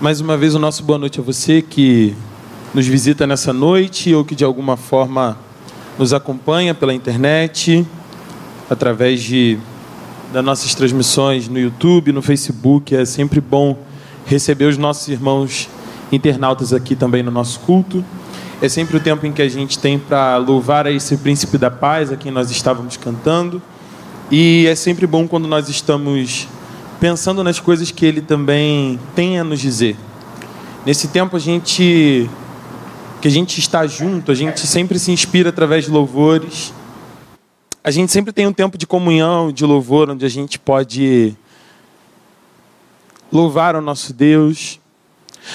Mais uma vez, o nosso boa noite a você que nos visita nessa noite ou que, de alguma forma, nos acompanha pela internet, através das nossas transmissões no YouTube, no Facebook. É sempre bom receber os nossos irmãos internautas aqui também no nosso culto. É sempre o tempo em que a gente tem para louvar a esse príncipe da paz, a quem nós estávamos cantando. E é sempre bom quando nós estamos pensando nas coisas que ele também tem a nos dizer. Nesse tempo que a gente está junto, a gente sempre se inspira através de louvores. A gente sempre tem um tempo de comunhão, de louvor, onde a gente pode louvar o nosso Deus.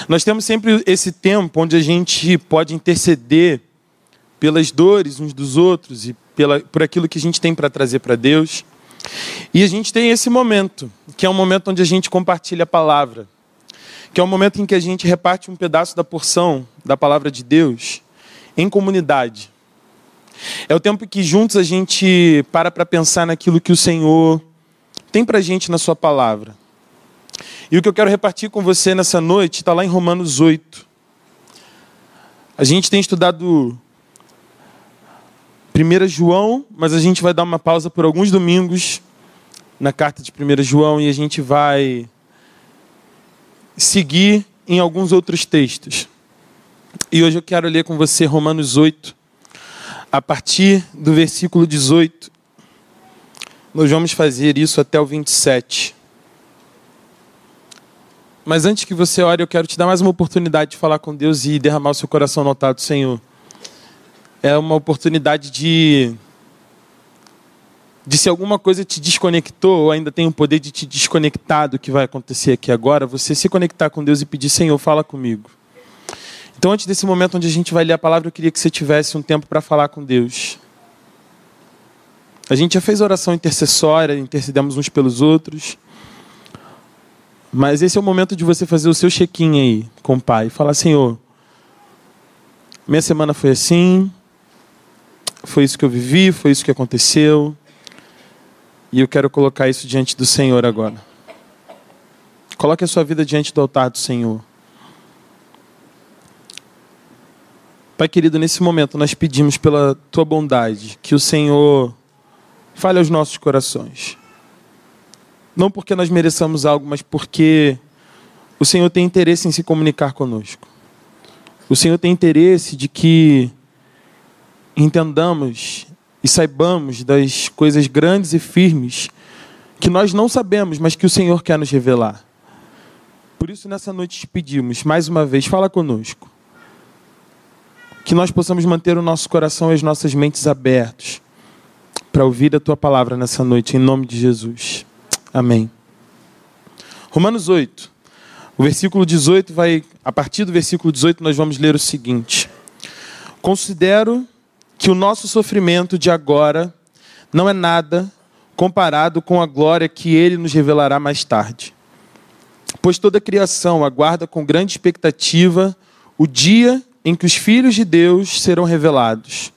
Nós temos sempre esse tempo onde a gente pode interceder pelas dores uns dos outros e por aquilo que a gente tem para trazer para Deus. E a gente tem esse momento, que é um momento onde a gente compartilha a palavra, que é um momento em que a gente reparte um pedaço da porção da palavra de Deus em comunidade. É o tempo que juntos a gente para pensar naquilo que o Senhor tem para a gente na sua palavra. E o que eu quero repartir com você nessa noite está lá em Romanos 8. A gente tem estudado 1 João, mas a gente vai dar uma pausa por alguns domingos na carta de 1 João e a gente vai seguir em alguns outros textos. E hoje eu quero ler com você Romanos 8, a partir do versículo 18. Nós vamos fazer isso até o 27. Mas antes que você ore, eu quero te dar mais uma oportunidade de falar com Deus e derramar o seu coração no altar do Senhor. É uma oportunidade de se alguma coisa te desconectou, ou ainda tem o poder de te desconectar do que vai acontecer aqui agora, você se conectar com Deus e pedir, Senhor, fala comigo. Então, antes desse momento onde a gente vai ler a palavra, eu queria que você tivesse um tempo para falar com Deus. A gente já fez oração intercessória, intercedemos uns pelos outros. Mas esse é o momento de você fazer o seu check-in aí com o Pai. Falar, Senhor, minha semana foi assim, foi isso que eu vivi, foi isso que aconteceu, e eu quero colocar isso diante do Senhor agora. Coloque a sua vida diante do altar do Senhor. Pai querido, nesse momento nós pedimos pela Tua bondade que o Senhor fale aos nossos corações. Não porque nós mereçamos algo, mas porque o Senhor tem interesse em se comunicar conosco. O Senhor tem interesse de que entendamos e saibamos das coisas grandes e firmes que nós não sabemos, mas que o Senhor quer nos revelar. Por isso, nessa noite, te pedimos, mais uma vez, fala conosco. Que nós possamos manter o nosso coração e as nossas mentes abertos para ouvir a Tua palavra nessa noite, em nome de Jesus. Amém. Romanos 8, o versículo 18 a partir do versículo 18 nós vamos ler o seguinte: Considero que o nosso sofrimento de agora não é nada comparado com a glória que Ele nos revelará mais tarde. Pois toda a criação aguarda com grande expectativa o dia em que os filhos de Deus serão revelados.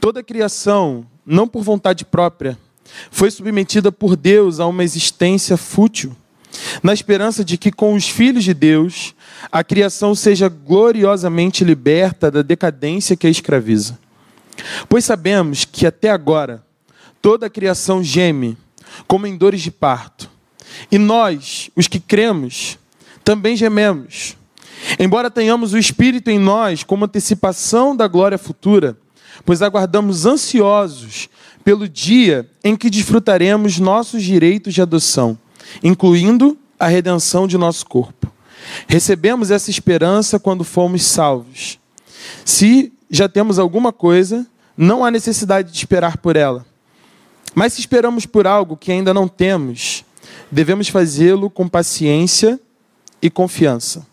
Toda a criação, não por vontade própria, foi submetida por Deus a uma existência fútil, na esperança de que com os filhos de Deus a criação seja gloriosamente liberta da decadência que a escraviza. Pois sabemos que até agora toda a criação geme, como em dores de parto. E nós, os que cremos, também gememos. Embora tenhamos o Espírito em nós como antecipação da glória futura, pois aguardamos ansiosos pelo dia em que desfrutaremos nossos direitos de adoção, incluindo a redenção de nosso corpo. Recebemos essa esperança quando fomos salvos. Se já temos alguma coisa, não há necessidade de esperar por ela. Mas se esperamos por algo que ainda não temos, devemos fazê-lo com paciência e confiança.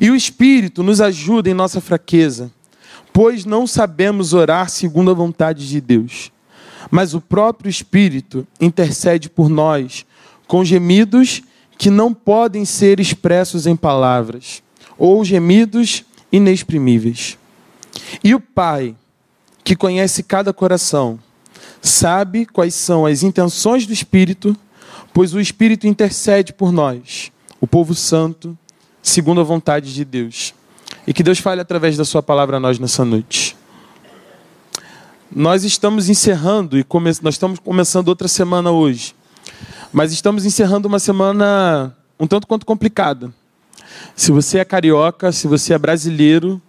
E o Espírito nos ajuda em nossa fraqueza, pois não sabemos orar segundo a vontade de Deus. Mas o próprio Espírito intercede por nós com gemidos que não podem ser expressos em palavras, ou gemidos inexprimíveis. E o Pai, que conhece cada coração, sabe quais são as intenções do Espírito, pois o Espírito intercede por nós, o povo santo, segundo a vontade de Deus. E que Deus fale através da sua palavra a nós nessa noite. Nós estamos encerrando, e nós estamos começando outra semana hoje. Mas estamos encerrando uma semana um tanto quanto complicada. Se você é carioca, se você é brasileiro,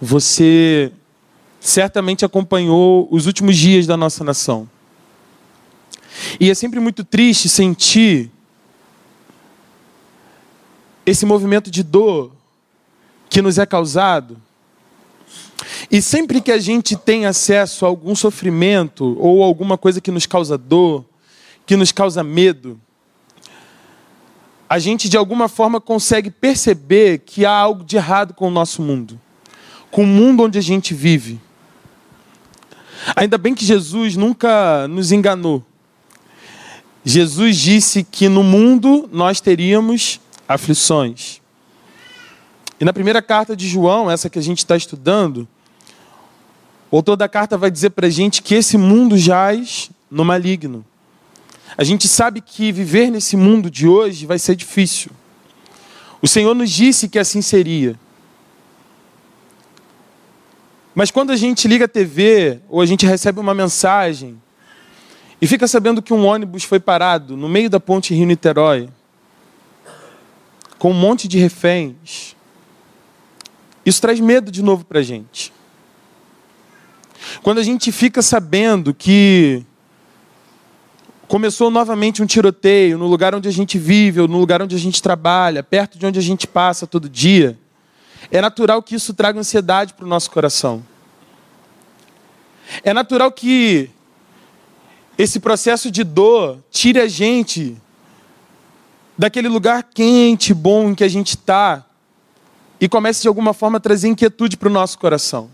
você certamente acompanhou os últimos dias da nossa nação. E é sempre muito triste sentir esse movimento de dor que nos é causado. E sempre que a gente tem acesso a algum sofrimento ou alguma coisa que nos causa dor, que nos causa medo, a gente de alguma forma consegue perceber que há algo de errado com o nosso mundo, com o mundo onde a gente vive. Ainda bem que Jesus nunca nos enganou. Jesus disse que no mundo nós teríamos aflições. E na primeira carta de João, essa que a gente está estudando, o autor da carta vai dizer para a gente que esse mundo jaz no maligno. A gente sabe que viver nesse mundo de hoje vai ser difícil. O Senhor nos disse que assim seria. Mas quando a gente liga a TV ou a gente recebe uma mensagem e fica sabendo que um ônibus foi parado no meio da ponte Rio-Niterói, com um monte de reféns, isso traz medo de novo para a gente. Quando a gente fica sabendo que começou novamente um tiroteio no lugar onde a gente vive, ou no lugar onde a gente trabalha, perto de onde a gente passa todo dia, é natural que isso traga ansiedade para o nosso coração. É natural que esse processo de dor tire a gente daquele lugar quente, bom em que a gente está e comece de alguma forma a trazer inquietude para o nosso coração.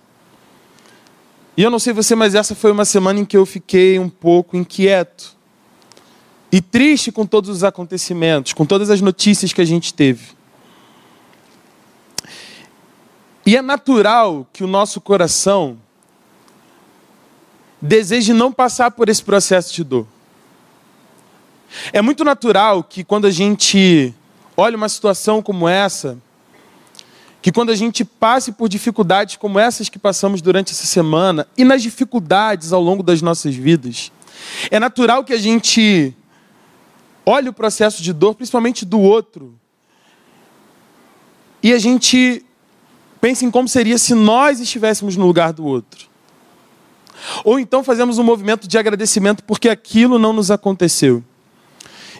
E eu não sei você, mas essa foi uma semana em que eu fiquei um pouco inquieto e triste com todos os acontecimentos, com todas as notícias que a gente teve. E é natural que o nosso coração deseje não passar por esse processo de dor. É muito natural que quando a gente olha uma situação como essa, que quando a gente passe por dificuldades como essas que passamos durante essa semana, e nas dificuldades ao longo das nossas vidas, é natural que a gente olhe o processo de dor, principalmente do outro, e a gente pense em como seria se nós estivéssemos no lugar do outro. Ou então fazemos um movimento de agradecimento porque aquilo não nos aconteceu.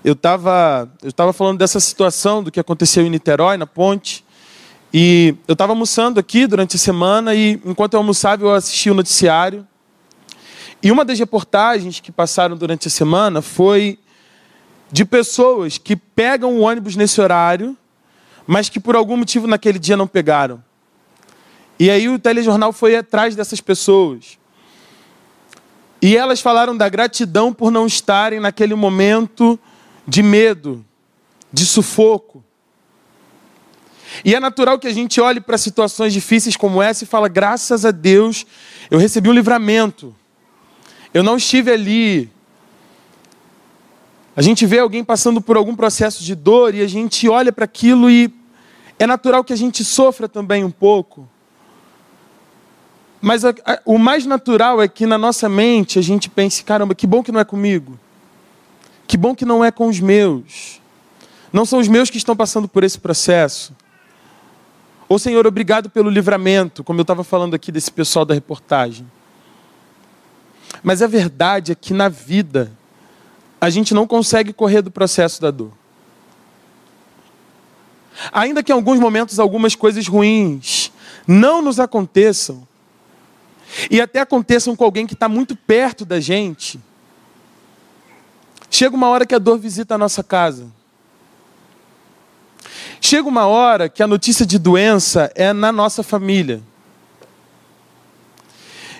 Eu estava falando dessa situação, do que aconteceu em Niterói, na ponte, e eu estava almoçando aqui durante a semana, e enquanto eu almoçava eu assisti o noticiário, e uma das reportagens que passaram durante a semana foi de pessoas que pegam o ônibus nesse horário, mas que por algum motivo naquele dia não pegaram. E aí o telejornal foi atrás dessas pessoas. E elas falaram da gratidão por não estarem naquele momento de medo, de sufoco. E é natural que a gente olhe para situações difíceis como essa e fala, graças a Deus, eu recebi um livramento. Eu não estive ali. A gente vê alguém passando por algum processo de dor e a gente olha para aquilo e é natural que a gente sofra também um pouco. Mas o mais natural é que na nossa mente a gente pense, caramba, que bom que não é comigo. Que bom que não é com os meus. Não são os meus que estão passando por esse processo. Ô Senhor, obrigado pelo livramento, como eu estava falando aqui desse pessoal da reportagem. Mas a verdade é que na vida a gente não consegue correr do processo da dor. Ainda que em alguns momentos algumas coisas ruins não nos aconteçam, e até aconteçam com alguém que está muito perto da gente, chega uma hora que a dor visita a nossa casa. Chega uma hora que a notícia de doença é na nossa família.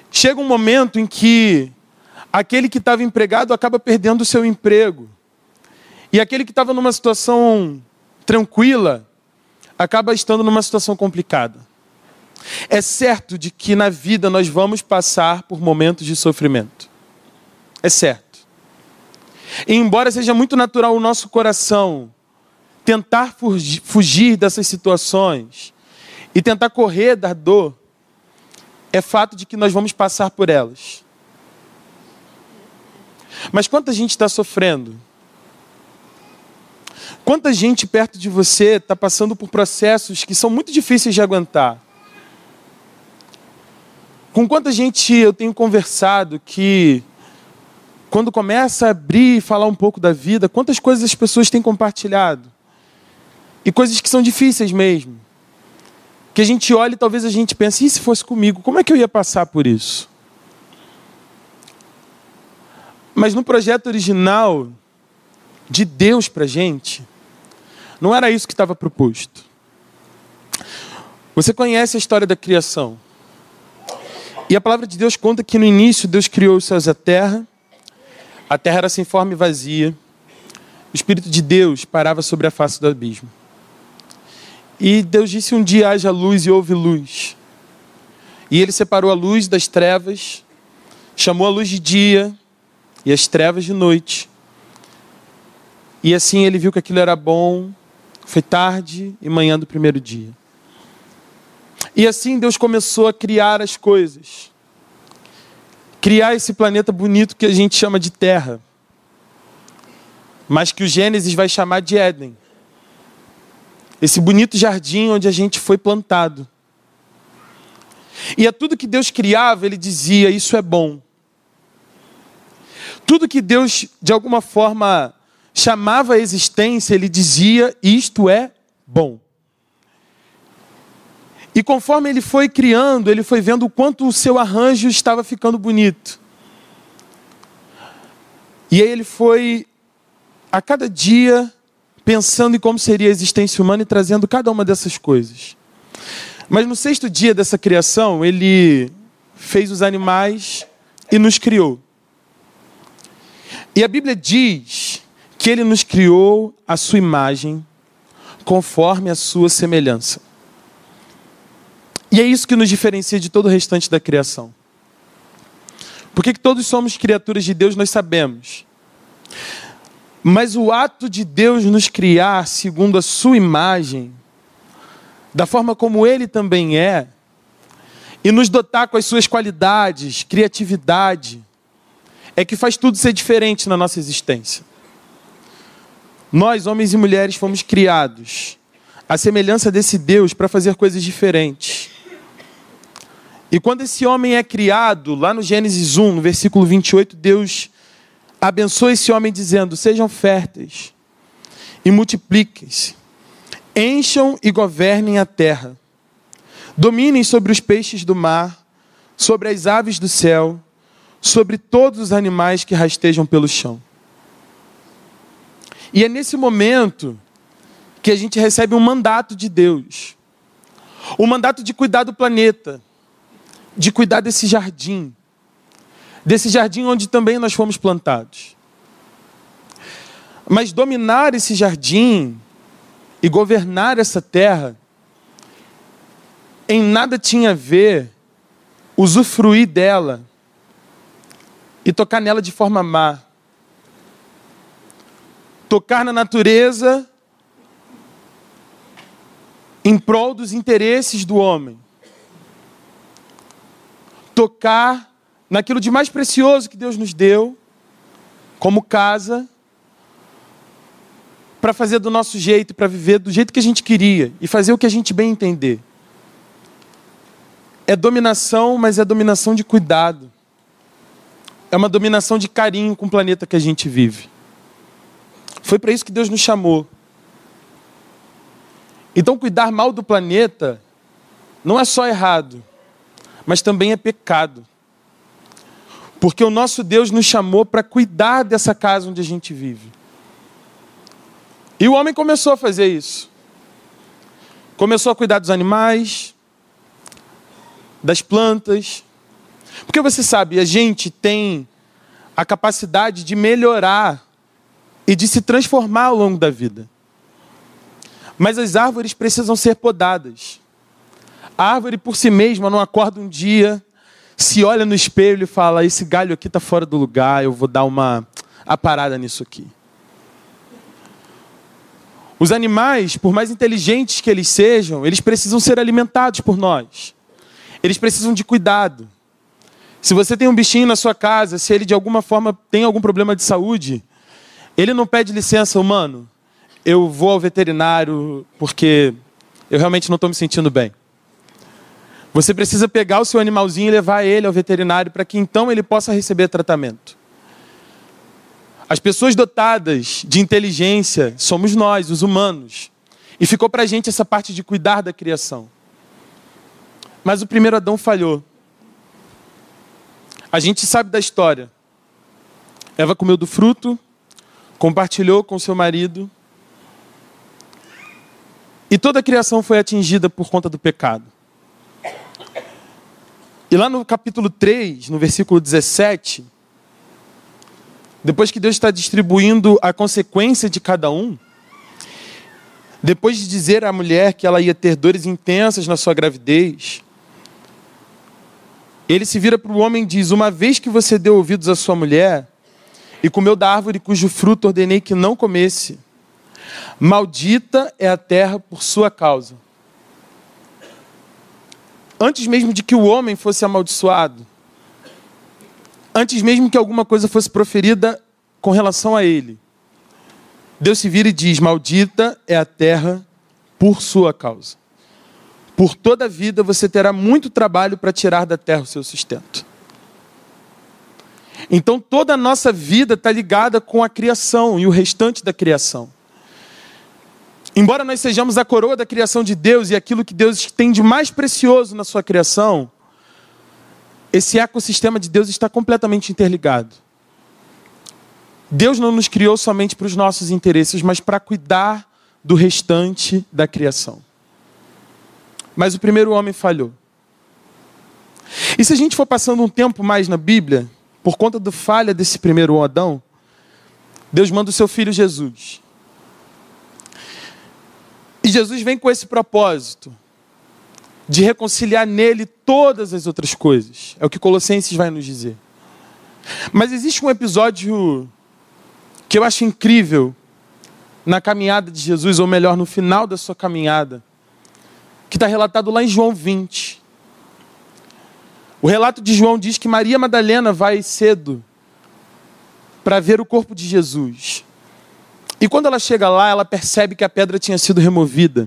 Chega um momento em que aquele que estava empregado acaba perdendo o seu emprego. E aquele que estava numa situação tranquila acaba estando numa situação complicada. É certo de que na vida nós vamos passar por momentos de sofrimento. É certo. E embora seja muito natural o nosso coração tentar fugir dessas situações e tentar correr da dor, é fato de que nós vamos passar por elas. Mas quanta gente está sofrendo? Quanta gente perto de você está passando por processos que são muito difíceis de aguentar? Com quanta gente eu tenho conversado que, quando começa a abrir e falar um pouco da vida, quantas coisas as pessoas têm compartilhado? E coisas que são difíceis mesmo. Que a gente olha e talvez a gente pense, e se fosse comigo, como é que eu ia passar por isso? Mas no projeto original de Deus para a gente, não era isso que estava proposto. Você conhece a história da criação. E a palavra de Deus conta que no início Deus criou os céus e a terra. A terra era sem forma e vazia. O Espírito de Deus parava sobre a face do abismo. E Deus disse um dia, haja luz e houve luz. E ele separou a luz das trevas, chamou a luz de dia e as trevas de noite. E assim ele viu que aquilo era bom, foi tarde e manhã do primeiro dia. E assim Deus começou a criar as coisas. Criar esse planeta bonito que a gente chama de Terra. Mas que o Gênesis vai chamar de Éden. Esse bonito jardim onde a gente foi plantado. E a tudo que Deus criava, ele dizia, isso é bom. Tudo que Deus, de alguma forma, chamava a existência, ele dizia, isto é bom. E conforme ele foi criando, ele foi vendo o quanto o seu arranjo estava ficando bonito. E aí ele foi, a cada dia, pensando em como seria a existência humana e trazendo cada uma dessas coisas. Mas no sexto dia dessa criação, ele fez os animais e nos criou. E a Bíblia diz que ele nos criou à sua imagem, conforme a sua semelhança. E é isso que nos diferencia de todo o restante da criação. Porque que todos somos criaturas de Deus, nós sabemos. Mas o ato de Deus nos criar segundo a sua imagem, da forma como ele também é, e nos dotar com as suas qualidades, criatividade, é que faz tudo ser diferente na nossa existência. Nós, homens e mulheres, fomos criados à semelhança desse Deus para fazer coisas diferentes. E quando esse homem é criado, lá no Gênesis 1, no versículo 28, Deus abençoa esse homem dizendo, sejam férteis e multipliquem-se, encham e governem a terra, dominem sobre os peixes do mar, sobre as aves do céu, sobre todos os animais que rastejam pelo chão. E é nesse momento que a gente recebe um mandato de Deus, um mandato de cuidar do planeta, de cuidar desse jardim onde também nós fomos plantados. Mas dominar esse jardim e governar essa terra, em nada tinha a ver usufruir dela e tocar nela de forma má. Tocar na natureza em prol dos interesses do homem. Tocar naquilo de mais precioso que Deus nos deu, como casa, para fazer do nosso jeito, para viver do jeito que a gente queria e fazer o que a gente bem entender. É dominação, mas é dominação de cuidado. É uma dominação de carinho com o planeta que a gente vive. Foi para isso que Deus nos chamou. Então, cuidar mal do planeta não é só errado, mas também é pecado. Porque o nosso Deus nos chamou para cuidar dessa casa onde a gente vive. E o homem começou a fazer isso. Começou a cuidar dos animais, das plantas. Porque você sabe, a gente tem a capacidade de melhorar e de se transformar ao longo da vida. Mas as árvores precisam ser podadas. A árvore por si mesma não acorda um dia, se olha no espelho e fala, esse galho aqui está fora do lugar, eu vou dar uma parada nisso aqui. Os animais, por mais inteligentes que eles sejam, eles precisam ser alimentados por nós. Eles precisam de cuidado. Se você tem um bichinho na sua casa, se ele de alguma forma tem algum problema de saúde, ele não pede licença, humano. Eu vou ao veterinário porque eu realmente não estou me sentindo bem. Você precisa pegar o seu animalzinho e levar ele ao veterinário para que então ele possa receber tratamento. As pessoas dotadas de inteligência somos nós, os humanos. E ficou para a gente essa parte de cuidar da criação. Mas o primeiro Adão falhou. A gente sabe da história. Eva comeu do fruto, compartilhou com seu marido. E toda a criação foi atingida por conta do pecado. E lá no capítulo 3, no versículo 17, depois que Deus está distribuindo a consequência de cada um, depois de dizer à mulher que ela ia ter dores intensas na sua gravidez, ele se vira para o homem e diz: uma vez que você deu ouvidos à sua mulher e comeu da árvore cujo fruto ordenei que não comesse, maldita é a terra por sua causa. Antes mesmo de que o homem fosse amaldiçoado, antes mesmo que alguma coisa fosse proferida com relação a ele, Deus se vira e diz: maldita é a terra por sua causa. Por toda a vida você terá muito trabalho para tirar da terra o seu sustento. Então toda a nossa vida está ligada com a criação e o restante da criação. Embora nós sejamos a coroa da criação de Deus e aquilo que Deus tem de mais precioso na sua criação, esse ecossistema de Deus está completamente interligado. Deus não nos criou somente para os nossos interesses, mas para cuidar do restante da criação. Mas o primeiro homem falhou. E se a gente for passando um tempo mais na Bíblia, por conta da falha desse primeiro Adão, Deus manda o seu filho Jesus. E Jesus vem com esse propósito de reconciliar nele todas as outras coisas. É o que Colossenses vai nos dizer. Mas existe um episódio que eu acho incrível na caminhada de Jesus, ou melhor, no final da sua caminhada, que está relatado lá em João 20. O relato de João diz que Maria Madalena vai cedo para ver o corpo de Jesus. E quando ela chega lá, ela percebe que a pedra tinha sido removida.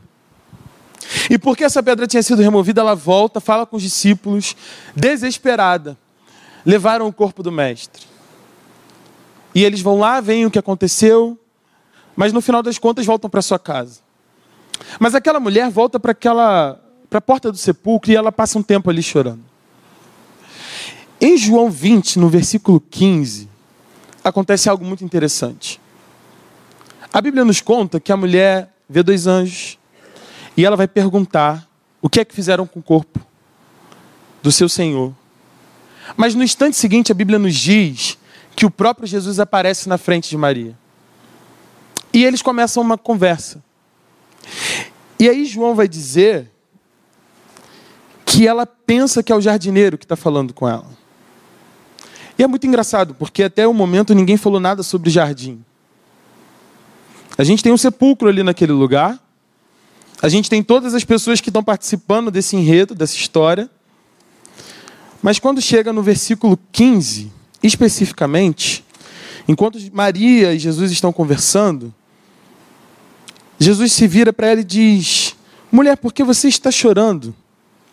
E porque essa pedra tinha sido removida, ela volta, fala com os discípulos, desesperada. Levaram o corpo do mestre. E eles vão lá, veem o que aconteceu, mas no final das contas voltam para sua casa. Mas aquela mulher volta para a porta do sepulcro e ela passa um tempo ali chorando. Em João 20, no versículo 15, acontece algo muito interessante. A Bíblia nos conta que a mulher vê dois anjos e ela vai perguntar o que é que fizeram com o corpo do seu Senhor. Mas no instante seguinte a Bíblia nos diz que o próprio Jesus aparece na frente de Maria. E eles começam uma conversa. E aí João vai dizer que ela pensa que é o jardineiro que está falando com ela. E é muito engraçado, porque até o momento ninguém falou nada sobre jardim. A gente tem um sepulcro ali naquele lugar. A gente tem todas as pessoas que estão participando desse enredo, dessa história. Mas quando chega no versículo 15, especificamente, enquanto Maria e Jesus estão conversando, Jesus se vira para ela e diz: mulher, por que você está chorando?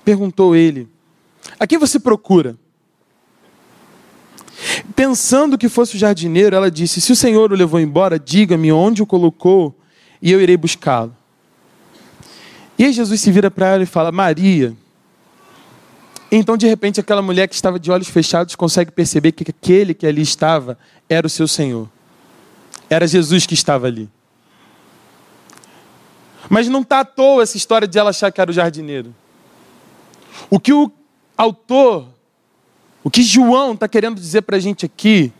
Perguntou ele. A quem você procura? Pensando que fosse o jardineiro, ela disse: se o Senhor o levou embora, diga-me onde o colocou e eu irei buscá-lo. E aí Jesus se vira para ela e fala: Maria. Então de repente aquela mulher que estava de olhos fechados consegue perceber que aquele que ali estava era o seu Senhor. Era Jesus que estava ali. Mas não está à toa essa história de ela achar que era o jardineiro. O que o autor... O que João está querendo dizer para a gente aqui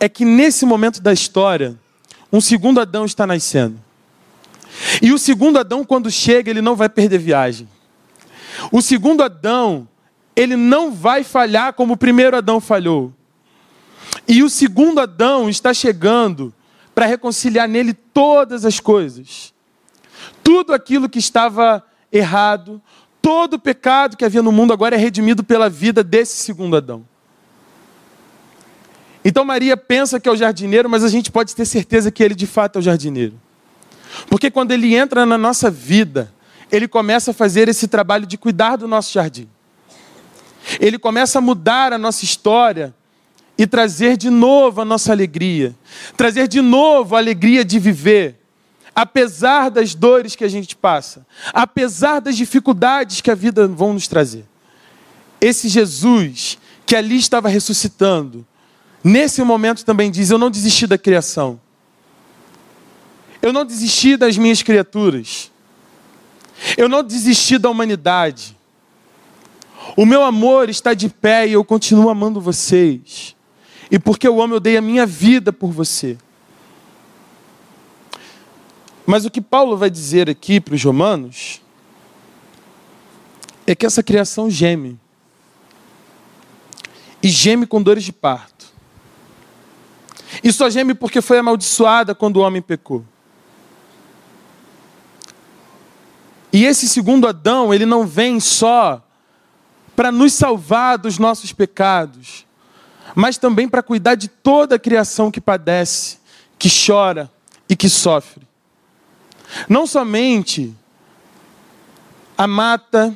é que nesse momento da história, um segundo Adão está nascendo. E o segundo Adão, quando chega, ele não vai perder viagem. O segundo Adão, ele não vai falhar como o primeiro Adão falhou. E o segundo Adão está chegando para reconciliar nele todas as coisas. Tudo aquilo que estava errado, todo o pecado que havia no mundo agora é redimido pela vida desse segundo Adão. Então Maria pensa que é o jardineiro, mas a gente pode ter certeza que ele de fato é o jardineiro. Porque quando ele entra na nossa vida, ele começa a fazer esse trabalho de cuidar do nosso jardim. Ele começa a mudar a nossa história e trazer de novo a nossa alegria. Trazer de novo a alegria de viver, apesar das dores que a gente passa, apesar das dificuldades que a vida vão nos trazer. Esse Jesus que ali estava ressuscitando, nesse momento também diz: eu não desisti da criação. Eu não desisti das minhas criaturas. Eu não desisti da humanidade. O meu amor está de pé e eu continuo amando vocês. E porque eu amo, eu dei a minha vida por você. Mas o que Paulo vai dizer aqui para os romanos é que essa criação geme. E geme com dores de parto. E só geme porque foi amaldiçoada quando o homem pecou. E esse segundo Adão, ele não vem só para nos salvar dos nossos pecados, mas também para cuidar de toda a criação que padece, que chora e que sofre. Não somente a mata,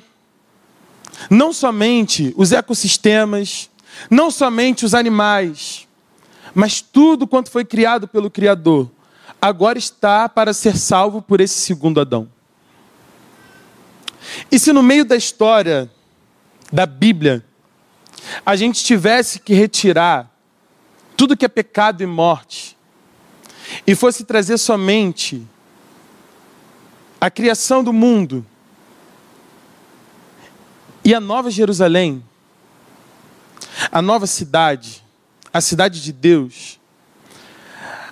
não somente os ecossistemas, não somente os animais, mas tudo quanto foi criado pelo Criador, agora está para ser salvo por esse segundo Adão. E se no meio da história da Bíblia, a gente tivesse que retirar tudo que é pecado e morte, e fosse trazer somente a criação do mundo e a nova Jerusalém, a nova cidade, a cidade de Deus,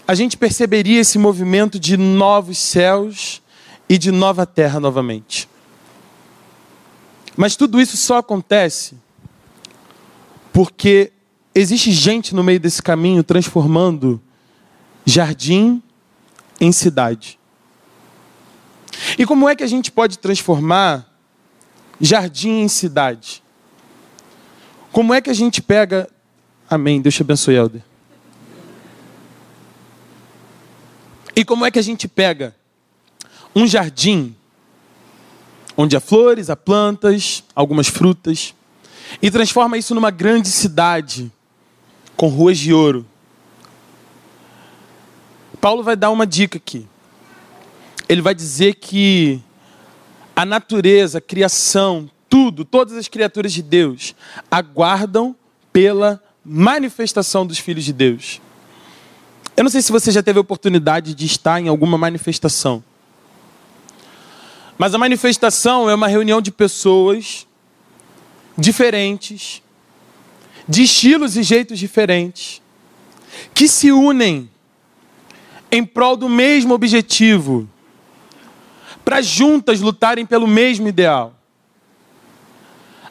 a gente perceberia esse movimento de novos céus e de nova terra novamente. Mas tudo isso só acontece porque existe gente no meio desse caminho transformando jardim em cidade. E como é que a gente pode transformar jardim em cidade? Como é que a gente pega... Amém, Deus te abençoe, Helder. E como é que a gente pega um jardim onde há flores, há plantas, algumas frutas, e transforma isso numa grande cidade, com ruas de ouro? Paulo vai dar uma dica aqui. Ele vai dizer que a natureza, a criação, tudo, todas as criaturas de Deus, aguardam pela manifestação dos filhos de Deus. Eu não sei se você já teve a oportunidade de estar em alguma manifestação. Mas a manifestação é uma reunião de pessoas diferentes, de estilos e jeitos diferentes, que se unem em prol do mesmo objetivo, para juntas lutarem pelo mesmo ideal.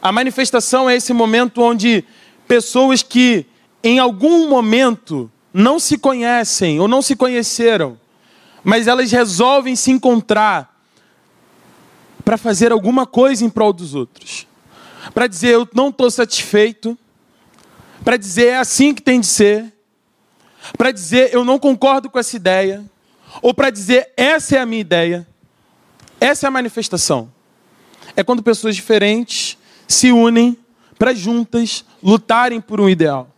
A manifestação é esse momento onde pessoas que em algum momento não se conhecem ou não se conheceram, mas elas resolvem se encontrar para fazer alguma coisa em prol dos outros. Para dizer, eu não estou satisfeito. Para dizer, é assim que tem de ser. Para dizer, eu não concordo com essa ideia. Ou para dizer, essa é a minha ideia. Essa é a manifestação. É quando pessoas diferentes se unem para juntas lutarem por um ideal.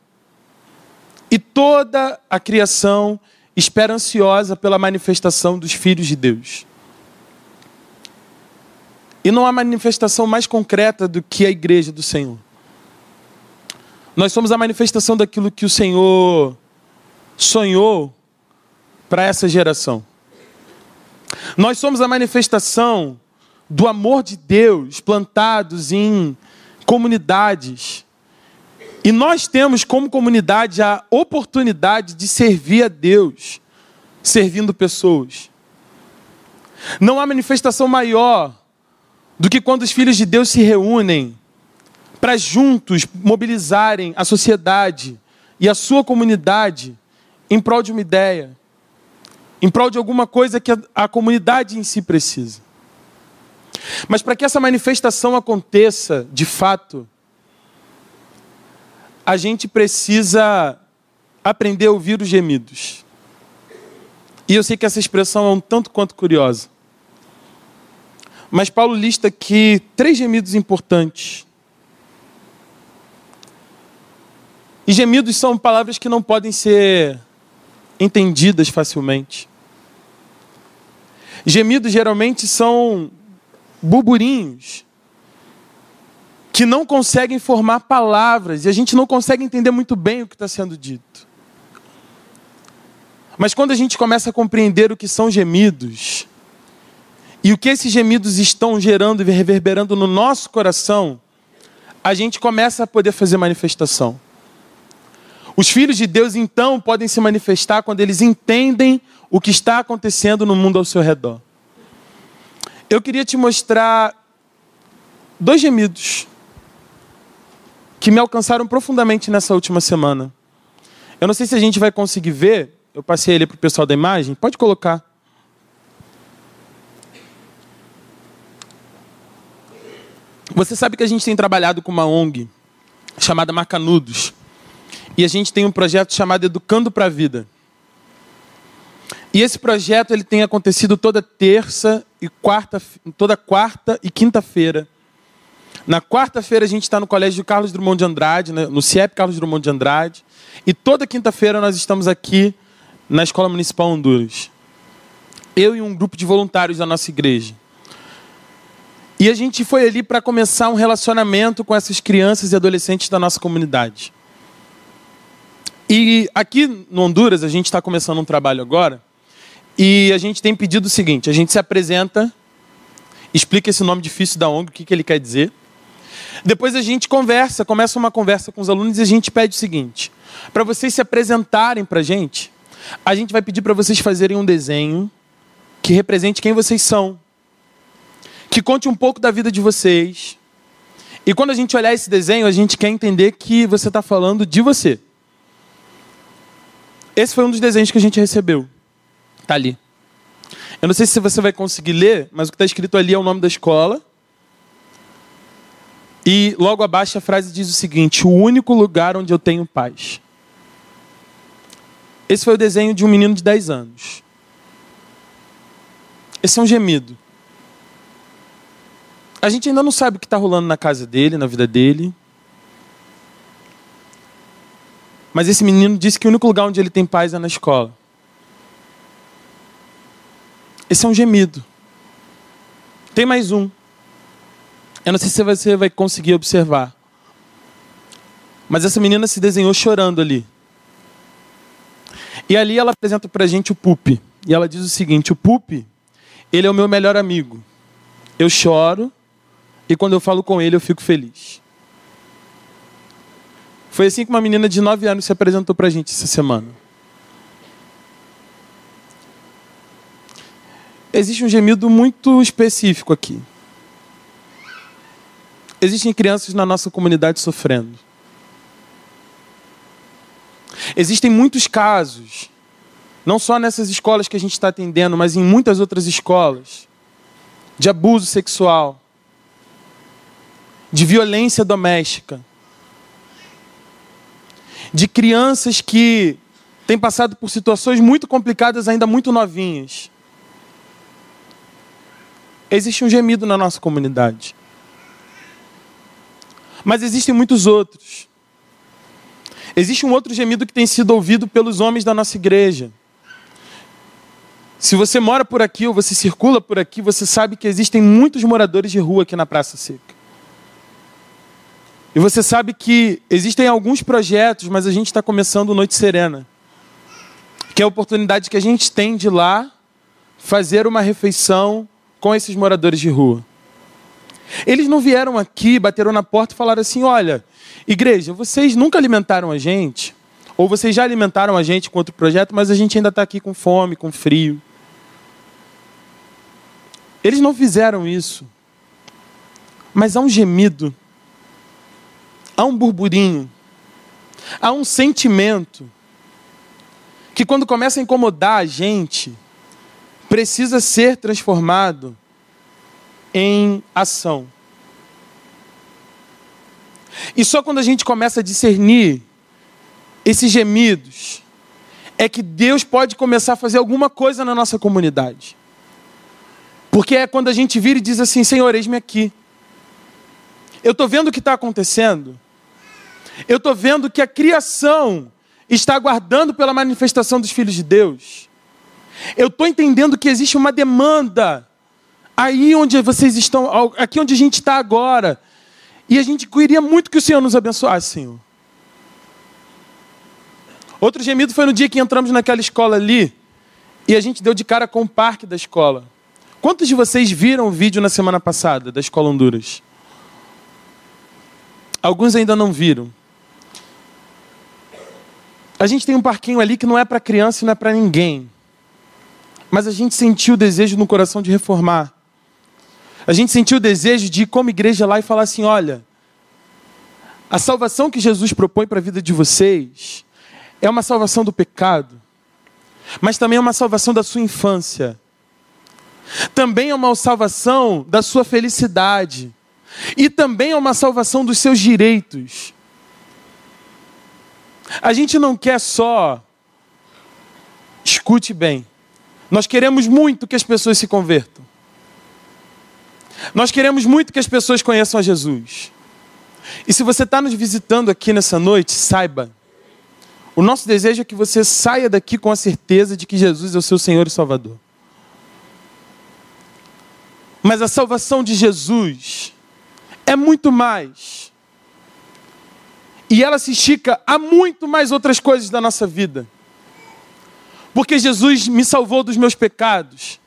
E toda a criação espera ansiosa pela manifestação dos filhos de Deus. E não há manifestação mais concreta do que a igreja do Senhor. Nós somos a manifestação daquilo que o Senhor sonhou para essa geração. Nós somos a manifestação do amor de Deus plantados em comunidades. E nós temos como comunidade a oportunidade de servir a Deus, servindo pessoas. Não há manifestação maior do que quando os filhos de Deus se reúnem para juntos mobilizarem a sociedade e a sua comunidade em prol de uma ideia, em prol de alguma coisa que a comunidade em si precisa. Mas para que essa manifestação aconteça, de fato, a gente precisa aprender a ouvir os gemidos. E eu sei que essa expressão é um tanto quanto curiosa. Mas Paulo lista aqui 3 gemidos importantes. E gemidos são palavras que não podem ser entendidas facilmente. Gemidos geralmente são burburinhos que não conseguem formar palavras e a gente não consegue entender muito bem o que está sendo dito. Mas quando a gente começa a compreender o que são gemidos e o que esses gemidos estão gerando e reverberando no nosso coração, a gente começa a poder fazer manifestação. Os filhos de Deus, então, podem se manifestar quando eles entendem o que está acontecendo no mundo ao seu redor. Eu queria te mostrar 2 gemidos que me alcançaram profundamente nessa última semana. Eu não sei se a gente vai conseguir ver. Eu passei ele para o pessoal da imagem. Pode colocar. Você sabe que a gente tem trabalhado com uma ONG chamada Marcanudos. E a gente tem um projeto chamado Educando para a Vida. E esse projeto ele tem acontecido toda quarta e quinta-feira. Na quarta-feira a gente está no Colégio Carlos Drummond de Andrade, no CIEP Carlos Drummond de Andrade. E toda quinta-feira nós estamos aqui na Escola Municipal Honduras. Eu e um grupo de voluntários da nossa igreja. E a gente foi ali para começar um relacionamento com essas crianças e adolescentes da nossa comunidade. E aqui no Honduras, a gente está começando um trabalho agora, e a gente tem pedido o seguinte: a gente se apresenta, explica esse nome difícil da ONG, o que ele quer dizer. Depois a gente conversa, começa uma conversa com os alunos e a gente pede o seguinte: para vocês se apresentarem para a gente vai pedir para vocês fazerem um desenho que represente quem vocês são, que conte um pouco da vida de vocês. E quando a gente olhar esse desenho, a gente quer entender que você está falando de você. Esse foi um dos desenhos que a gente recebeu. Está ali. Eu não sei se você vai conseguir ler, mas o que está escrito ali é o nome da escola. E logo abaixo a frase diz o seguinte: o único lugar onde eu tenho paz. Esse foi o desenho de um menino de 10 anos. Esse é um gemido. A gente ainda não sabe o que está rolando na casa dele, na vida dele. Mas esse menino disse que o único lugar onde ele tem paz é na escola. Esse é um gemido. Tem mais um. Eu não sei se você vai conseguir observar. Mas essa menina se desenhou chorando ali. E ali ela apresenta pra gente o Pupi. E ela diz o seguinte: o Pupi, ele é o meu melhor amigo. Eu choro e quando eu falo com ele eu fico feliz. Foi assim que uma menina de 9 anos se apresentou para a gente essa semana. Existe um gemido muito específico aqui. Existem crianças na nossa comunidade sofrendo. Existem muitos casos, não só nessas escolas que a gente está atendendo, mas em muitas outras escolas, de abuso sexual, de violência doméstica, de crianças que têm passado por situações muito complicadas, ainda muito novinhas. Existe um gemido na nossa comunidade. Mas existem muitos outros. Existe um outro gemido que tem sido ouvido pelos homens da nossa igreja. Se você mora por aqui ou você circula por aqui, você sabe que existem muitos moradores de rua aqui na Praça Seca. E você sabe que existem alguns projetos, mas a gente está começando o Noite Serena, que é a oportunidade que a gente tem de ir lá fazer uma refeição com esses moradores de rua. Eles não vieram aqui, bateram na porta e falaram assim: olha, igreja, vocês nunca alimentaram a gente, ou vocês já alimentaram a gente com outro projeto, mas a gente ainda está aqui com fome, com frio. Eles não fizeram isso. Mas há um gemido. Há um burburinho, há um sentimento que, quando começa a incomodar a gente, precisa ser transformado em ação. E só quando a gente começa a discernir esses gemidos, é que Deus pode começar a fazer alguma coisa na nossa comunidade. Porque é quando a gente vira e diz assim: Senhor, eis-me aqui. Eu estou vendo o que está acontecendo. Eu estou vendo que a criação está aguardando pela manifestação dos filhos de Deus. Eu estou entendendo que existe uma demanda aí onde vocês estão, aqui onde a gente está agora. E a gente queria muito que o Senhor nos abençoasse, Senhor. Outro gemido foi no dia que entramos naquela escola ali e a gente deu de cara com o parque da escola. Quantos de vocês viram o vídeo na semana passada da Escola Honduras? Alguns ainda não viram. A gente tem um parquinho ali que não é para criança e não é para ninguém. Mas a gente sentiu o desejo no coração de reformar. A gente sentiu o desejo de ir como igreja lá e falar assim: olha, a salvação que Jesus propõe para a vida de vocês é uma salvação do pecado, mas também é uma salvação da sua infância. Também é uma salvação da sua felicidade. E também é uma salvação dos seus direitos. A gente não quer só... Escute bem. Nós queremos muito que as pessoas se convertam. Nós queremos muito que as pessoas conheçam a Jesus. E se você está nos visitando aqui nessa noite, saiba. O nosso desejo é que você saia daqui com a certeza de que Jesus é o seu Senhor e Salvador. Mas a salvação de Jesus é muito mais. E ela se estica a muito mais outras coisas da nossa vida. Porque Jesus me salvou dos meus pecados.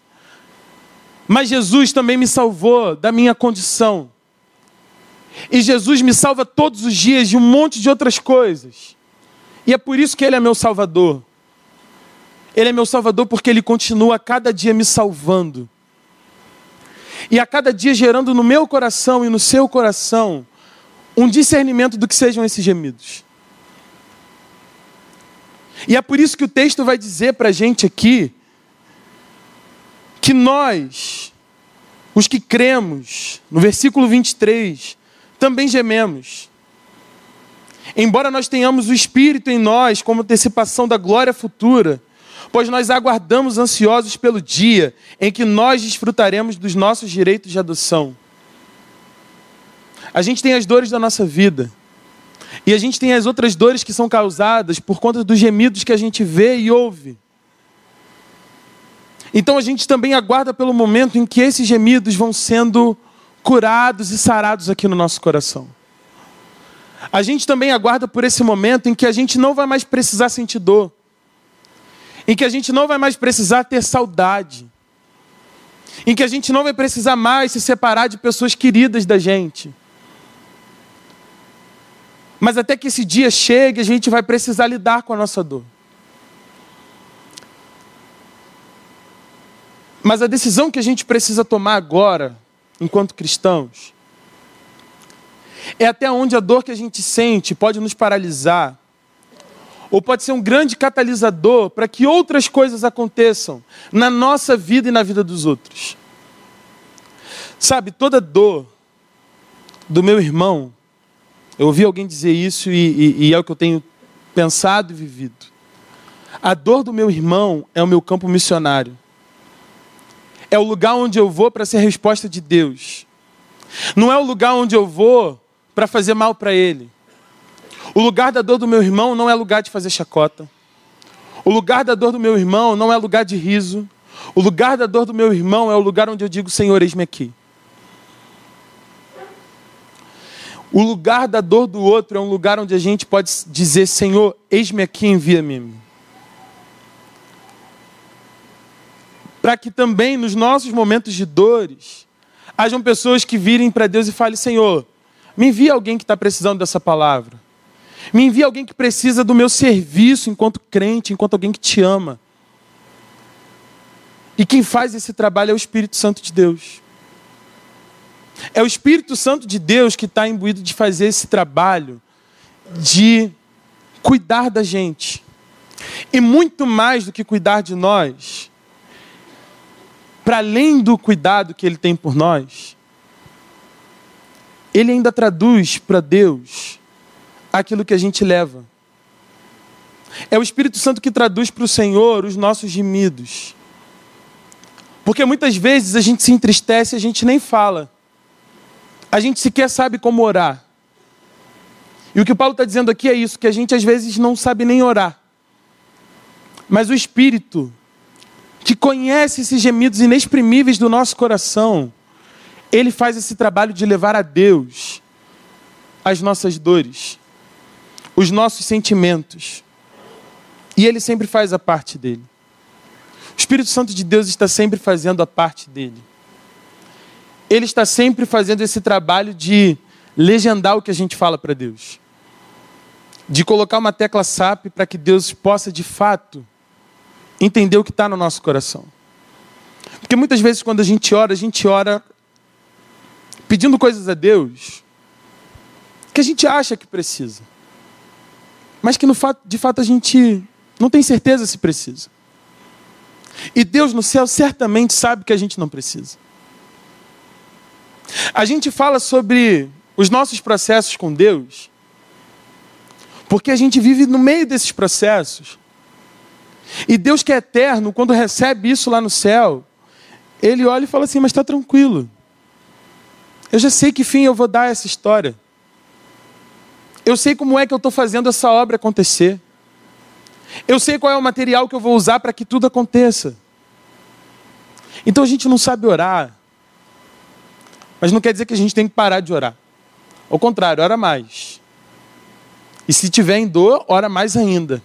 Mas Jesus também me salvou da minha condição. E Jesus me salva todos os dias de um monte de outras coisas. E é por isso que Ele é meu Salvador. Ele é meu Salvador porque Ele continua a cada dia me salvando. E a cada dia gerando no meu coração e no seu coração um discernimento do que sejam esses gemidos. E é por isso que o texto vai dizer para a gente aqui que nós, os que cremos, no versículo 23, também gememos. Embora nós tenhamos o Espírito em nós como antecipação da glória futura, pois nós aguardamos ansiosos pelo dia em que nós desfrutaremos dos nossos direitos de adoção. A gente tem as dores da nossa vida. E a gente tem as outras dores que são causadas por conta dos gemidos que a gente vê e ouve. Então a gente também aguarda pelo momento em que esses gemidos vão sendo curados e sarados aqui no nosso coração. A gente também aguarda por esse momento em que a gente não vai mais precisar sentir dor. Em que a gente não vai mais precisar ter saudade. Em que a gente não vai precisar mais se separar de pessoas queridas da gente. Mas até que esse dia chegue, a gente vai precisar lidar com a nossa dor. Mas a decisão que a gente precisa tomar agora, enquanto cristãos, é até onde a dor que a gente sente pode nos paralisar, ou pode ser um grande catalisador para que outras coisas aconteçam na nossa vida e na vida dos outros. Sabe, toda dor do meu irmão, eu ouvi alguém dizer isso e é o que eu tenho pensado e vivido. A dor do meu irmão é o meu campo missionário. É o lugar onde eu vou para ser a resposta de Deus. Não é o lugar onde eu vou para fazer mal para ele. O lugar da dor do meu irmão não é lugar de fazer chacota. O lugar da dor do meu irmão não é lugar de riso. O lugar da dor do meu irmão é o lugar onde eu digo: Senhor, eis-me aqui. O lugar da dor do outro é um lugar onde a gente pode dizer: Senhor, eis-me aqui, envia-me. Para que também nos nossos momentos de dores, hajam pessoas que virem para Deus e falem: Senhor, me envia alguém que está precisando dessa palavra. Me envia alguém que precisa do meu serviço enquanto crente, enquanto alguém que te ama. E quem faz esse trabalho é o Espírito Santo de Deus. É o Espírito Santo de Deus que está imbuído de fazer esse trabalho, de cuidar da gente. E muito mais do que cuidar de nós, para além do cuidado que ele tem por nós, ele ainda traduz para Deus aquilo que a gente leva. É o Espírito Santo que traduz para o Senhor os nossos gemidos. Porque muitas vezes a gente se entristece e a gente nem fala. A gente sequer sabe como orar. E o que o Paulo está dizendo aqui é isso, que a gente às vezes não sabe nem orar. Mas o Espírito, que conhece esses gemidos inexprimíveis do nosso coração, ele faz esse trabalho de levar a Deus as nossas dores, os nossos sentimentos. E ele sempre faz a parte dele. O Espírito Santo de Deus está sempre fazendo a parte dele. Ele está sempre fazendo esse trabalho de legendar o que a gente fala para Deus. De colocar uma tecla SAP para que Deus possa, de fato, entender o que está no nosso coração. Porque muitas vezes quando a gente ora pedindo coisas a Deus que a gente acha que precisa. Mas que de fato a gente não tem certeza se precisa. E Deus no céu certamente sabe que a gente não precisa. A gente fala sobre os nossos processos com Deus, porque a gente vive no meio desses processos. E Deus, que é eterno, quando recebe isso lá no céu, ele olha e fala assim: mas está tranquilo. Eu já sei que fim eu vou dar a essa história. Eu sei como é que eu estou fazendo essa obra acontecer. Eu sei qual é o material que eu vou usar para que tudo aconteça. Então a gente não sabe orar. Mas não quer dizer que a gente tem que parar de orar. Ao contrário, ora mais. E se tiver em dor, ora mais ainda.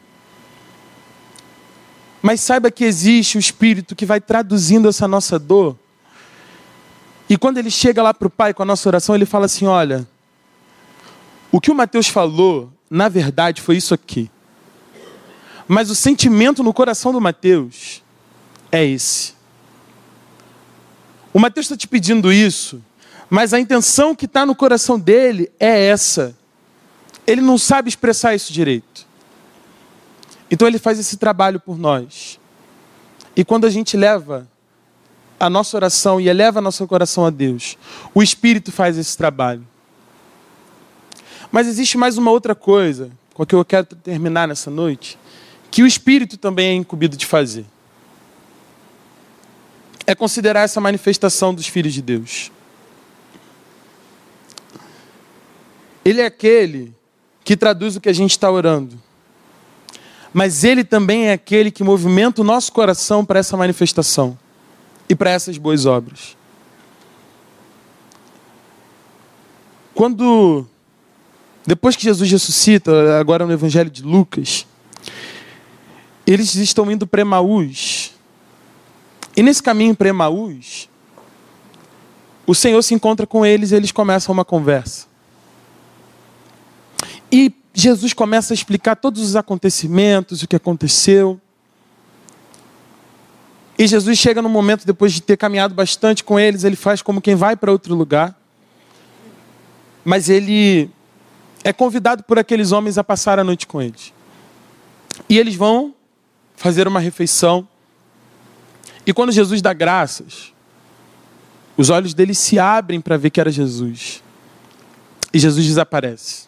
Mas saiba que existe o Espírito que vai traduzindo essa nossa dor. E quando ele chega lá para o Pai com a nossa oração, ele fala assim: olha, o que o Mateus falou, na verdade, foi isso aqui. Mas o sentimento no coração do Mateus é esse. O Mateus está te pedindo isso, mas a intenção que está no coração dele é essa. Ele não sabe expressar isso direito. Então ele faz esse trabalho por nós. E quando a gente leva a nossa oração e eleva nosso coração a Deus, o Espírito faz esse trabalho. Mas existe mais uma outra coisa, com a que eu quero terminar nessa noite, que o Espírito também é incumbido de fazer. É considerar essa manifestação dos filhos de Deus. Ele é aquele que traduz o que a gente está orando. Mas ele também é aquele que movimenta o nosso coração para essa manifestação e para essas boas obras. Depois que Jesus ressuscita, agora no Evangelho de Lucas, eles estão indo para Emaús. E nesse caminho para Emaús, o Senhor se encontra com eles e eles começam uma conversa. E Jesus começa a explicar todos os acontecimentos, o que aconteceu. E Jesus chega num momento, depois de ter caminhado bastante com eles, ele faz como quem vai para outro lugar. Mas ele é convidado por aqueles homens a passar a noite com eles. E eles vão fazer uma refeição. E quando Jesus dá graças, os olhos deles se abrem para ver que era Jesus. E Jesus desaparece.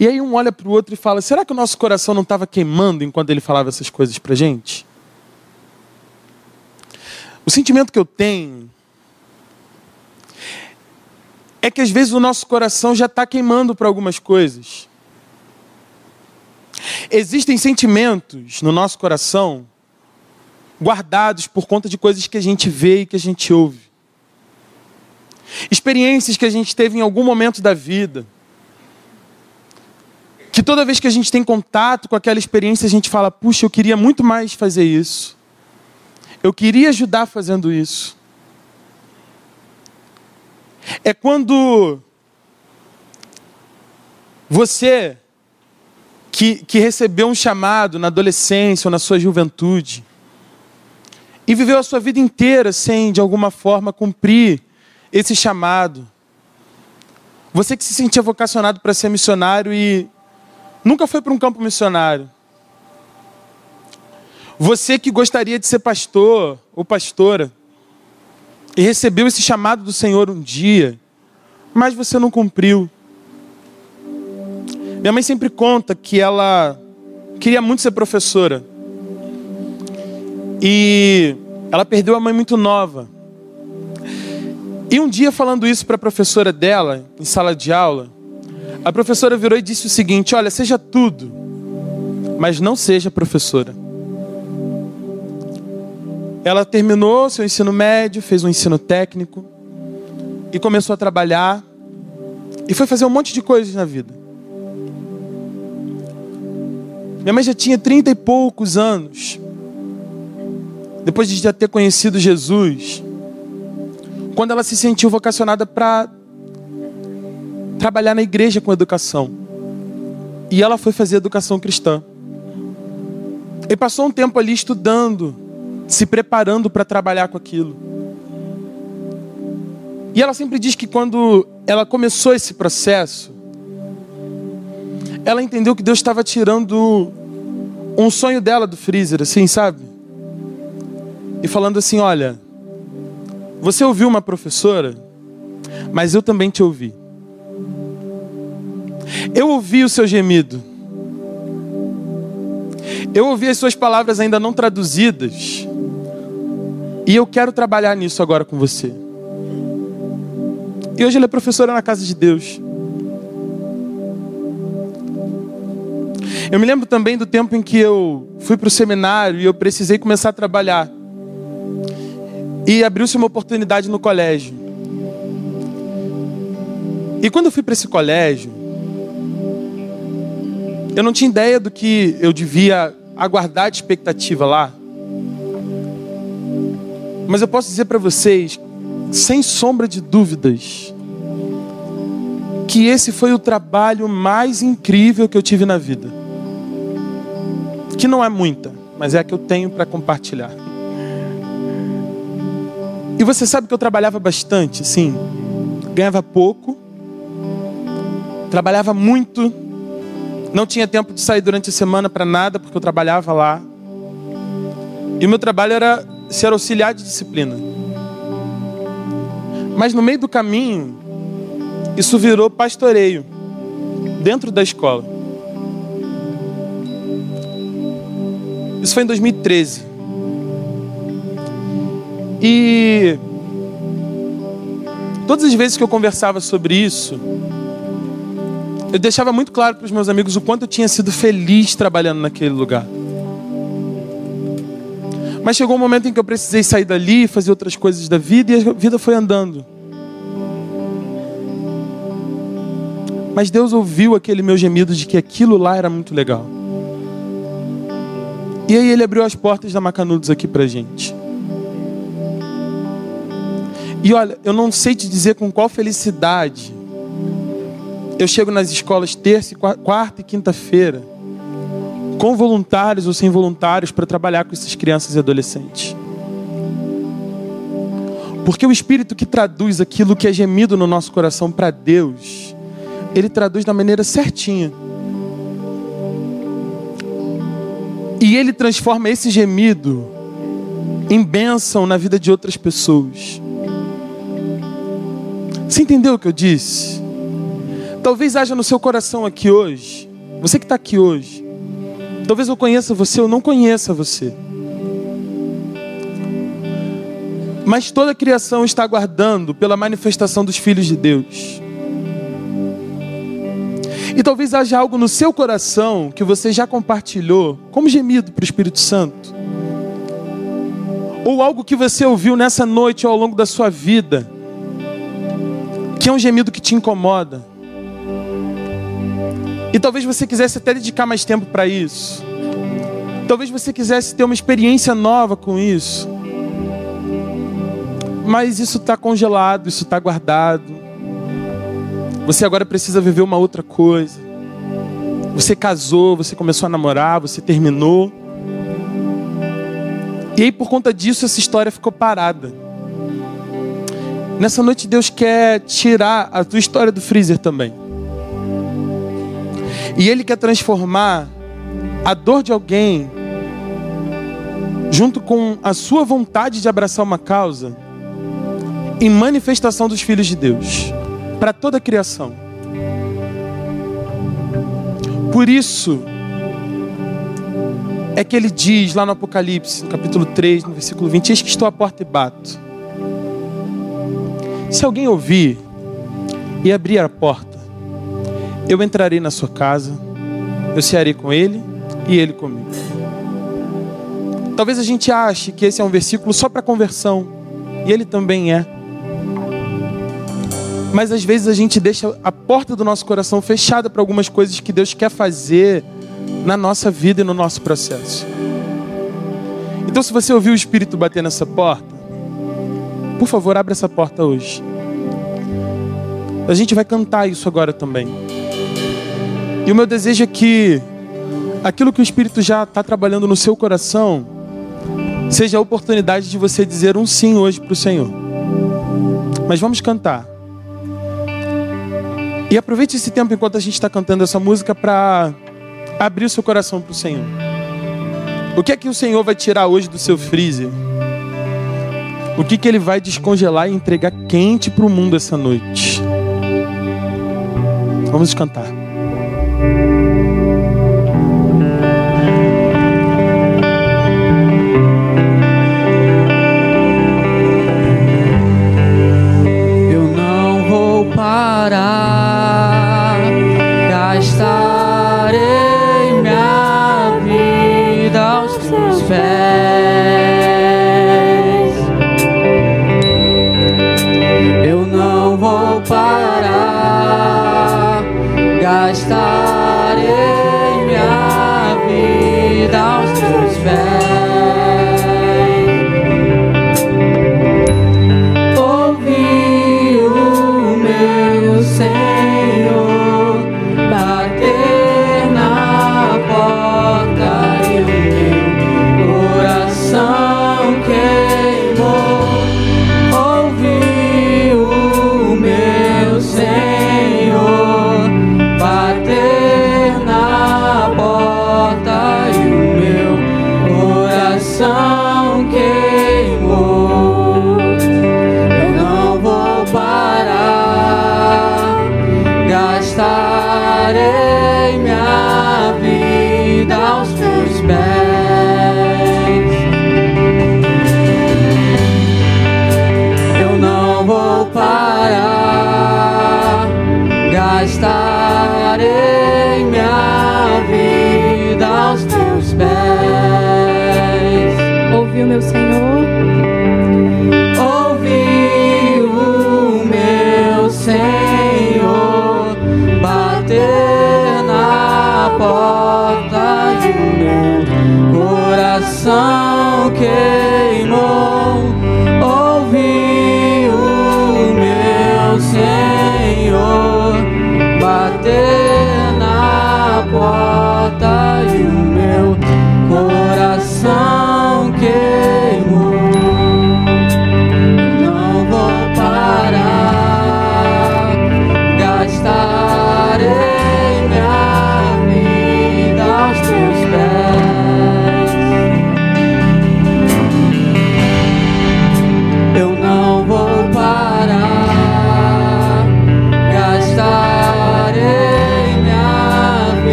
E aí um olha para o outro e fala: será que o nosso coração não estava queimando enquanto ele falava essas coisas para a gente? O sentimento que eu tenho é que às vezes o nosso coração já está queimando para algumas coisas. Existem sentimentos no nosso coração guardados por conta de coisas que a gente vê e que a gente ouve. Experiências que a gente teve em algum momento da vida. Que toda vez que a gente tem contato com aquela experiência, a gente fala: puxa, eu queria muito mais fazer isso. Eu queria ajudar fazendo isso. É quando você que recebeu um chamado na adolescência ou na sua juventude e viveu a sua vida inteira sem, de alguma forma, cumprir esse chamado. Você que se sentia vocacionado para ser missionário e nunca foi para um campo missionário. Você que gostaria de ser pastor ou pastora e recebeu esse chamado do Senhor um dia, mas você não cumpriu. Minha mãe sempre conta que ela queria muito ser professora. E ela perdeu a mãe muito nova. E um dia, falando isso para a professora dela, em sala de aula, a professora virou e disse o seguinte: olha, seja tudo, mas não seja professora. Ela terminou seu ensino médio, fez um ensino técnico e começou a trabalhar e foi fazer um monte de coisas na vida. Minha mãe já tinha 30 e poucos anos, depois de já ter conhecido Jesus, quando ela se sentiu vocacionada para trabalhar na igreja com educação. E ela foi fazer educação cristã. E passou um tempo ali estudando, se preparando para trabalhar com aquilo. E ela sempre diz que quando ela começou esse processo, ela entendeu que Deus estava tirando um sonho dela do freezer, assim, sabe? E falando assim: olha, você ouviu uma professora, mas eu também te ouvi. Eu ouvi o seu gemido. Eu ouvi as suas palavras ainda não traduzidas. E eu quero trabalhar nisso agora com você. E hoje ela é professora na casa de Deus. Eu me lembro também do tempo em que eu fui para o seminário e eu precisei começar a trabalhar. E abriu-se uma oportunidade no colégio. E quando eu fui para esse colégio, eu não tinha ideia do que eu devia aguardar de expectativa lá. Mas eu posso dizer para vocês, sem sombra de dúvidas, que esse foi o trabalho mais incrível que eu tive na vida. Que não é muita, mas é a que eu tenho para compartilhar. E você sabe que eu trabalhava bastante, sim. Ganhava pouco, trabalhava muito, não tinha tempo de sair durante a semana para nada, porque eu trabalhava lá. E o meu trabalho era ser auxiliar de disciplina. Mas no meio do caminho, isso virou pastoreio, dentro da escola. Isso foi em 2013. E todas as vezes que eu conversava sobre isso, eu deixava muito claro para os meus amigos o quanto eu tinha sido feliz trabalhando naquele lugar. Mas chegou um momento em que eu precisei sair dali, fazer outras coisas da vida, e a vida foi andando. Mas Deus ouviu aquele meu gemido de que aquilo lá era muito legal. E aí Ele abriu as portas da Marcanudos aqui pra gente. E olha, eu não sei te dizer com qual felicidade eu chego nas escolas terça, quarta e quinta-feira, com voluntários ou sem voluntários, para trabalhar com essas crianças e adolescentes. Porque o Espírito que traduz aquilo que é gemido no nosso coração para Deus, Ele traduz da maneira certinha. E Ele transforma esse gemido em bênção na vida de outras pessoas. Você entendeu o que eu disse? Talvez haja no seu coração aqui hoje, você que está aqui hoje, talvez eu conheça você ou não conheça você. Mas toda a criação está aguardando pela manifestação dos filhos de Deus. E talvez haja algo no seu coração que você já compartilhou como gemido para o Espírito Santo. Ou algo que você ouviu nessa noite ou ao longo da sua vida, que é um gemido que te incomoda. E talvez você quisesse até dedicar mais tempo para isso. Talvez você quisesse ter uma experiência nova com isso. Mas isso está congelado, isso está guardado. Você agora precisa viver uma outra coisa. Você casou, você começou a namorar, você terminou. E aí por conta disso essa história ficou parada. Nessa noite Deus quer tirar a tua história do freezer também. E Ele quer transformar a dor de alguém junto com a sua vontade de abraçar uma causa, em manifestação dos filhos de Deus, para toda a criação. Por isso é que ele diz lá no Apocalipse, no capítulo 3, no versículo 20, eis que estou à porta e bato. Se alguém ouvir e abrir a porta, eu entrarei na sua casa, eu cearei com ele e ele comigo. Talvez a gente ache que esse é um versículo só para conversão, e ele também é. Mas às vezes a gente deixa a porta do nosso coração fechada para algumas coisas que Deus quer fazer na nossa vida e no nosso processo. Então, se você ouvir o Espírito bater nessa porta, por favor, abra essa porta hoje. A gente vai cantar isso agora também. E o meu desejo é que aquilo que o Espírito já está trabalhando no seu coração seja a oportunidade de você dizer um sim hoje para o Senhor. Mas vamos cantar. E aproveite esse tempo enquanto a gente está cantando essa música para abrir o seu coração para o Senhor. O que é que o Senhor vai tirar hoje do seu freezer? O que Ele vai descongelar e entregar quente para o mundo essa noite? Vamos cantar.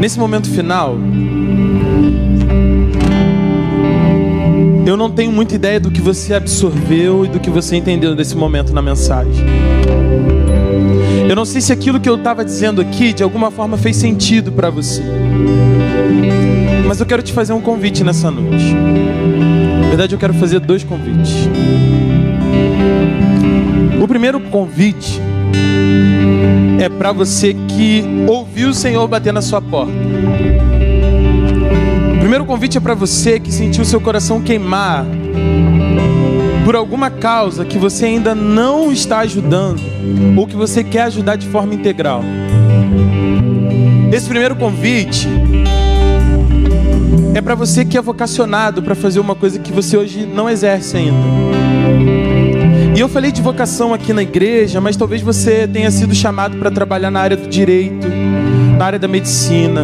Nesse momento final, eu não tenho muita ideia do que você absorveu e do que você entendeu desse momento na mensagem. Eu não sei se aquilo que eu estava dizendo aqui, de alguma forma, fez sentido para você. Mas eu quero te fazer um convite nessa noite. Na verdade, eu quero fazer dois convites. O primeiro convite é para você que ouviu o Senhor bater na sua porta. O primeiro convite é para você que sentiu seu coração queimar por alguma causa que você ainda não está ajudando ou que você quer ajudar de forma integral. Esse primeiro convite é para você que é vocacionado para fazer uma coisa que você hoje não exerce ainda. E eu falei de vocação aqui na igreja, mas talvez você tenha sido chamado para trabalhar na área do direito, na área da medicina,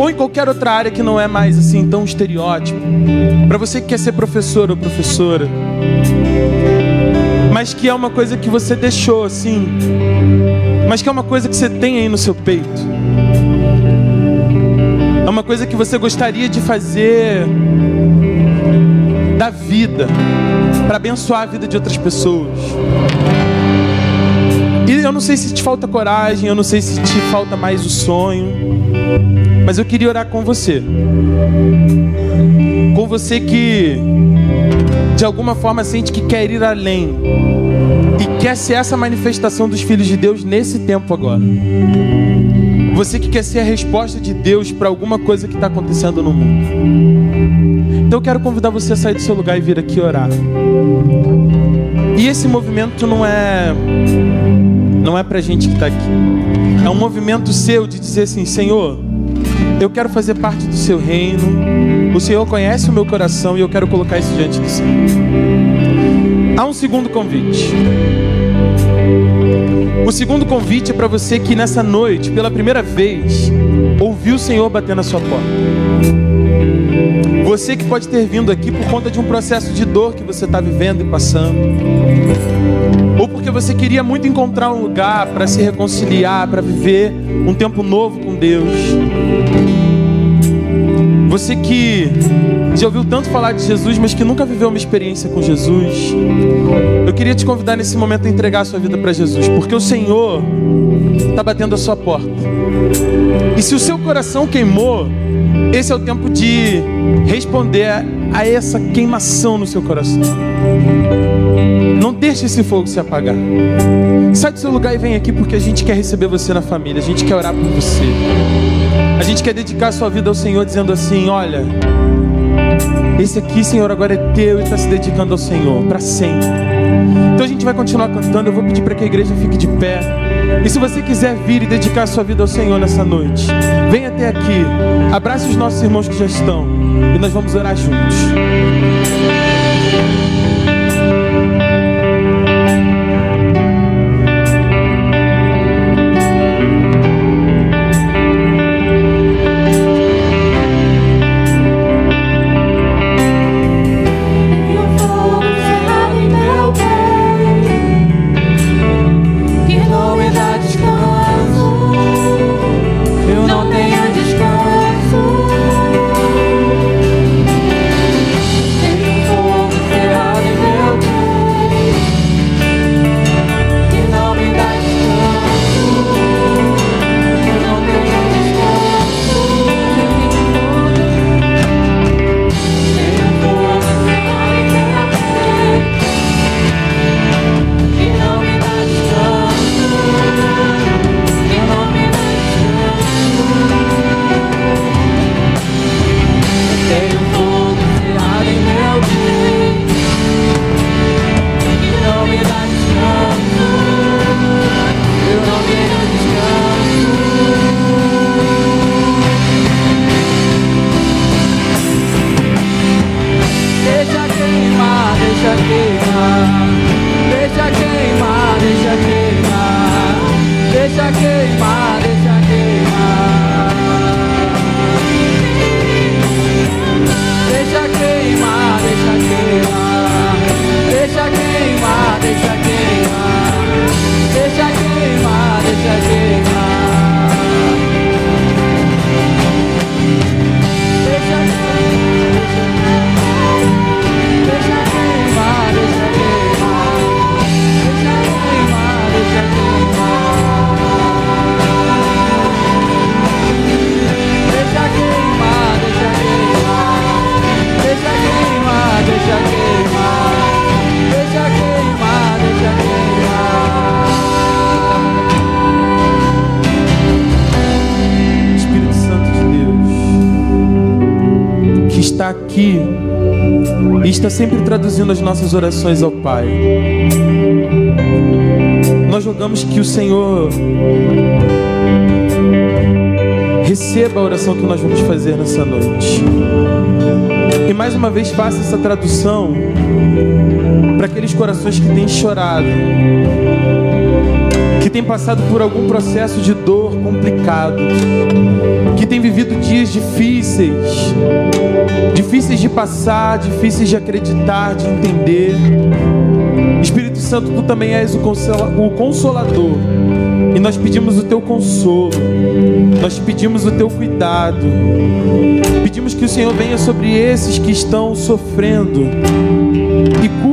ou em qualquer outra área que não é mais assim tão estereótipo. Para você que quer ser professor ou professora, mas que é uma coisa que você deixou assim, mas que é uma coisa que você tem aí no seu peito, é uma coisa que você gostaria de fazer da vida, para abençoar a vida de outras pessoas. E eu não sei se te falta coragem, eu não sei se te falta mais o sonho, mas eu queria orar com você que de alguma forma sente que quer ir além e quer ser essa manifestação dos filhos de Deus nesse tempo agora. Você que quer ser a resposta de Deus para alguma coisa que está acontecendo no mundo. Então eu quero convidar você a sair do seu lugar e vir aqui orar. E esse movimento não é pra gente que está aqui. É um movimento seu de dizer assim: Senhor, eu quero fazer parte do seu reino. O Senhor conhece o meu coração e eu quero colocar isso diante do Senhor. Há um segundo convite. O segundo convite é para você que nessa noite, pela primeira vez, ouviu o Senhor bater na sua porta. Você que pode ter vindo aqui por conta de um processo de dor que você está vivendo e passando, ou porque você queria muito encontrar um lugar para se reconciliar, para viver um tempo novo com Deus. Você que já ouviu tanto falar de Jesus, mas que nunca viveu uma experiência com Jesus, eu queria te convidar nesse momento a entregar a sua vida para Jesus, porque o Senhor está batendo a sua porta. E se o seu coração queimou, esse é o tempo de responder a essa queimação no seu coração. Não deixe esse fogo se apagar. Sai do seu lugar e vem aqui, porque a gente quer receber você na família, a gente quer orar por você, a gente quer dedicar a sua vida ao Senhor, dizendo assim: olha, esse aqui, Senhor, agora é teu, e está se dedicando ao Senhor para sempre. Então a gente vai continuar cantando. Eu vou pedir para que a igreja fique de pé. E se você quiser vir e dedicar a sua vida ao Senhor nessa noite, vem até aqui, abrace os nossos irmãos que já estão, e nós vamos orar juntos. E está sempre traduzindo as nossas orações ao Pai. Nós rogamos que o Senhor receba a oração que nós vamos fazer nessa noite. E mais uma vez faça essa tradução, para aqueles corações que têm chorado, que têm passado por algum processo de dor complicado, que têm vivido dias difíceis, difíceis de passar, difíceis de acreditar, de entender. Espírito Santo, Tu também és o Consolador, e nós pedimos o Teu consolo, nós pedimos o Teu cuidado, pedimos que o Senhor venha sobre esses que estão sofrendo e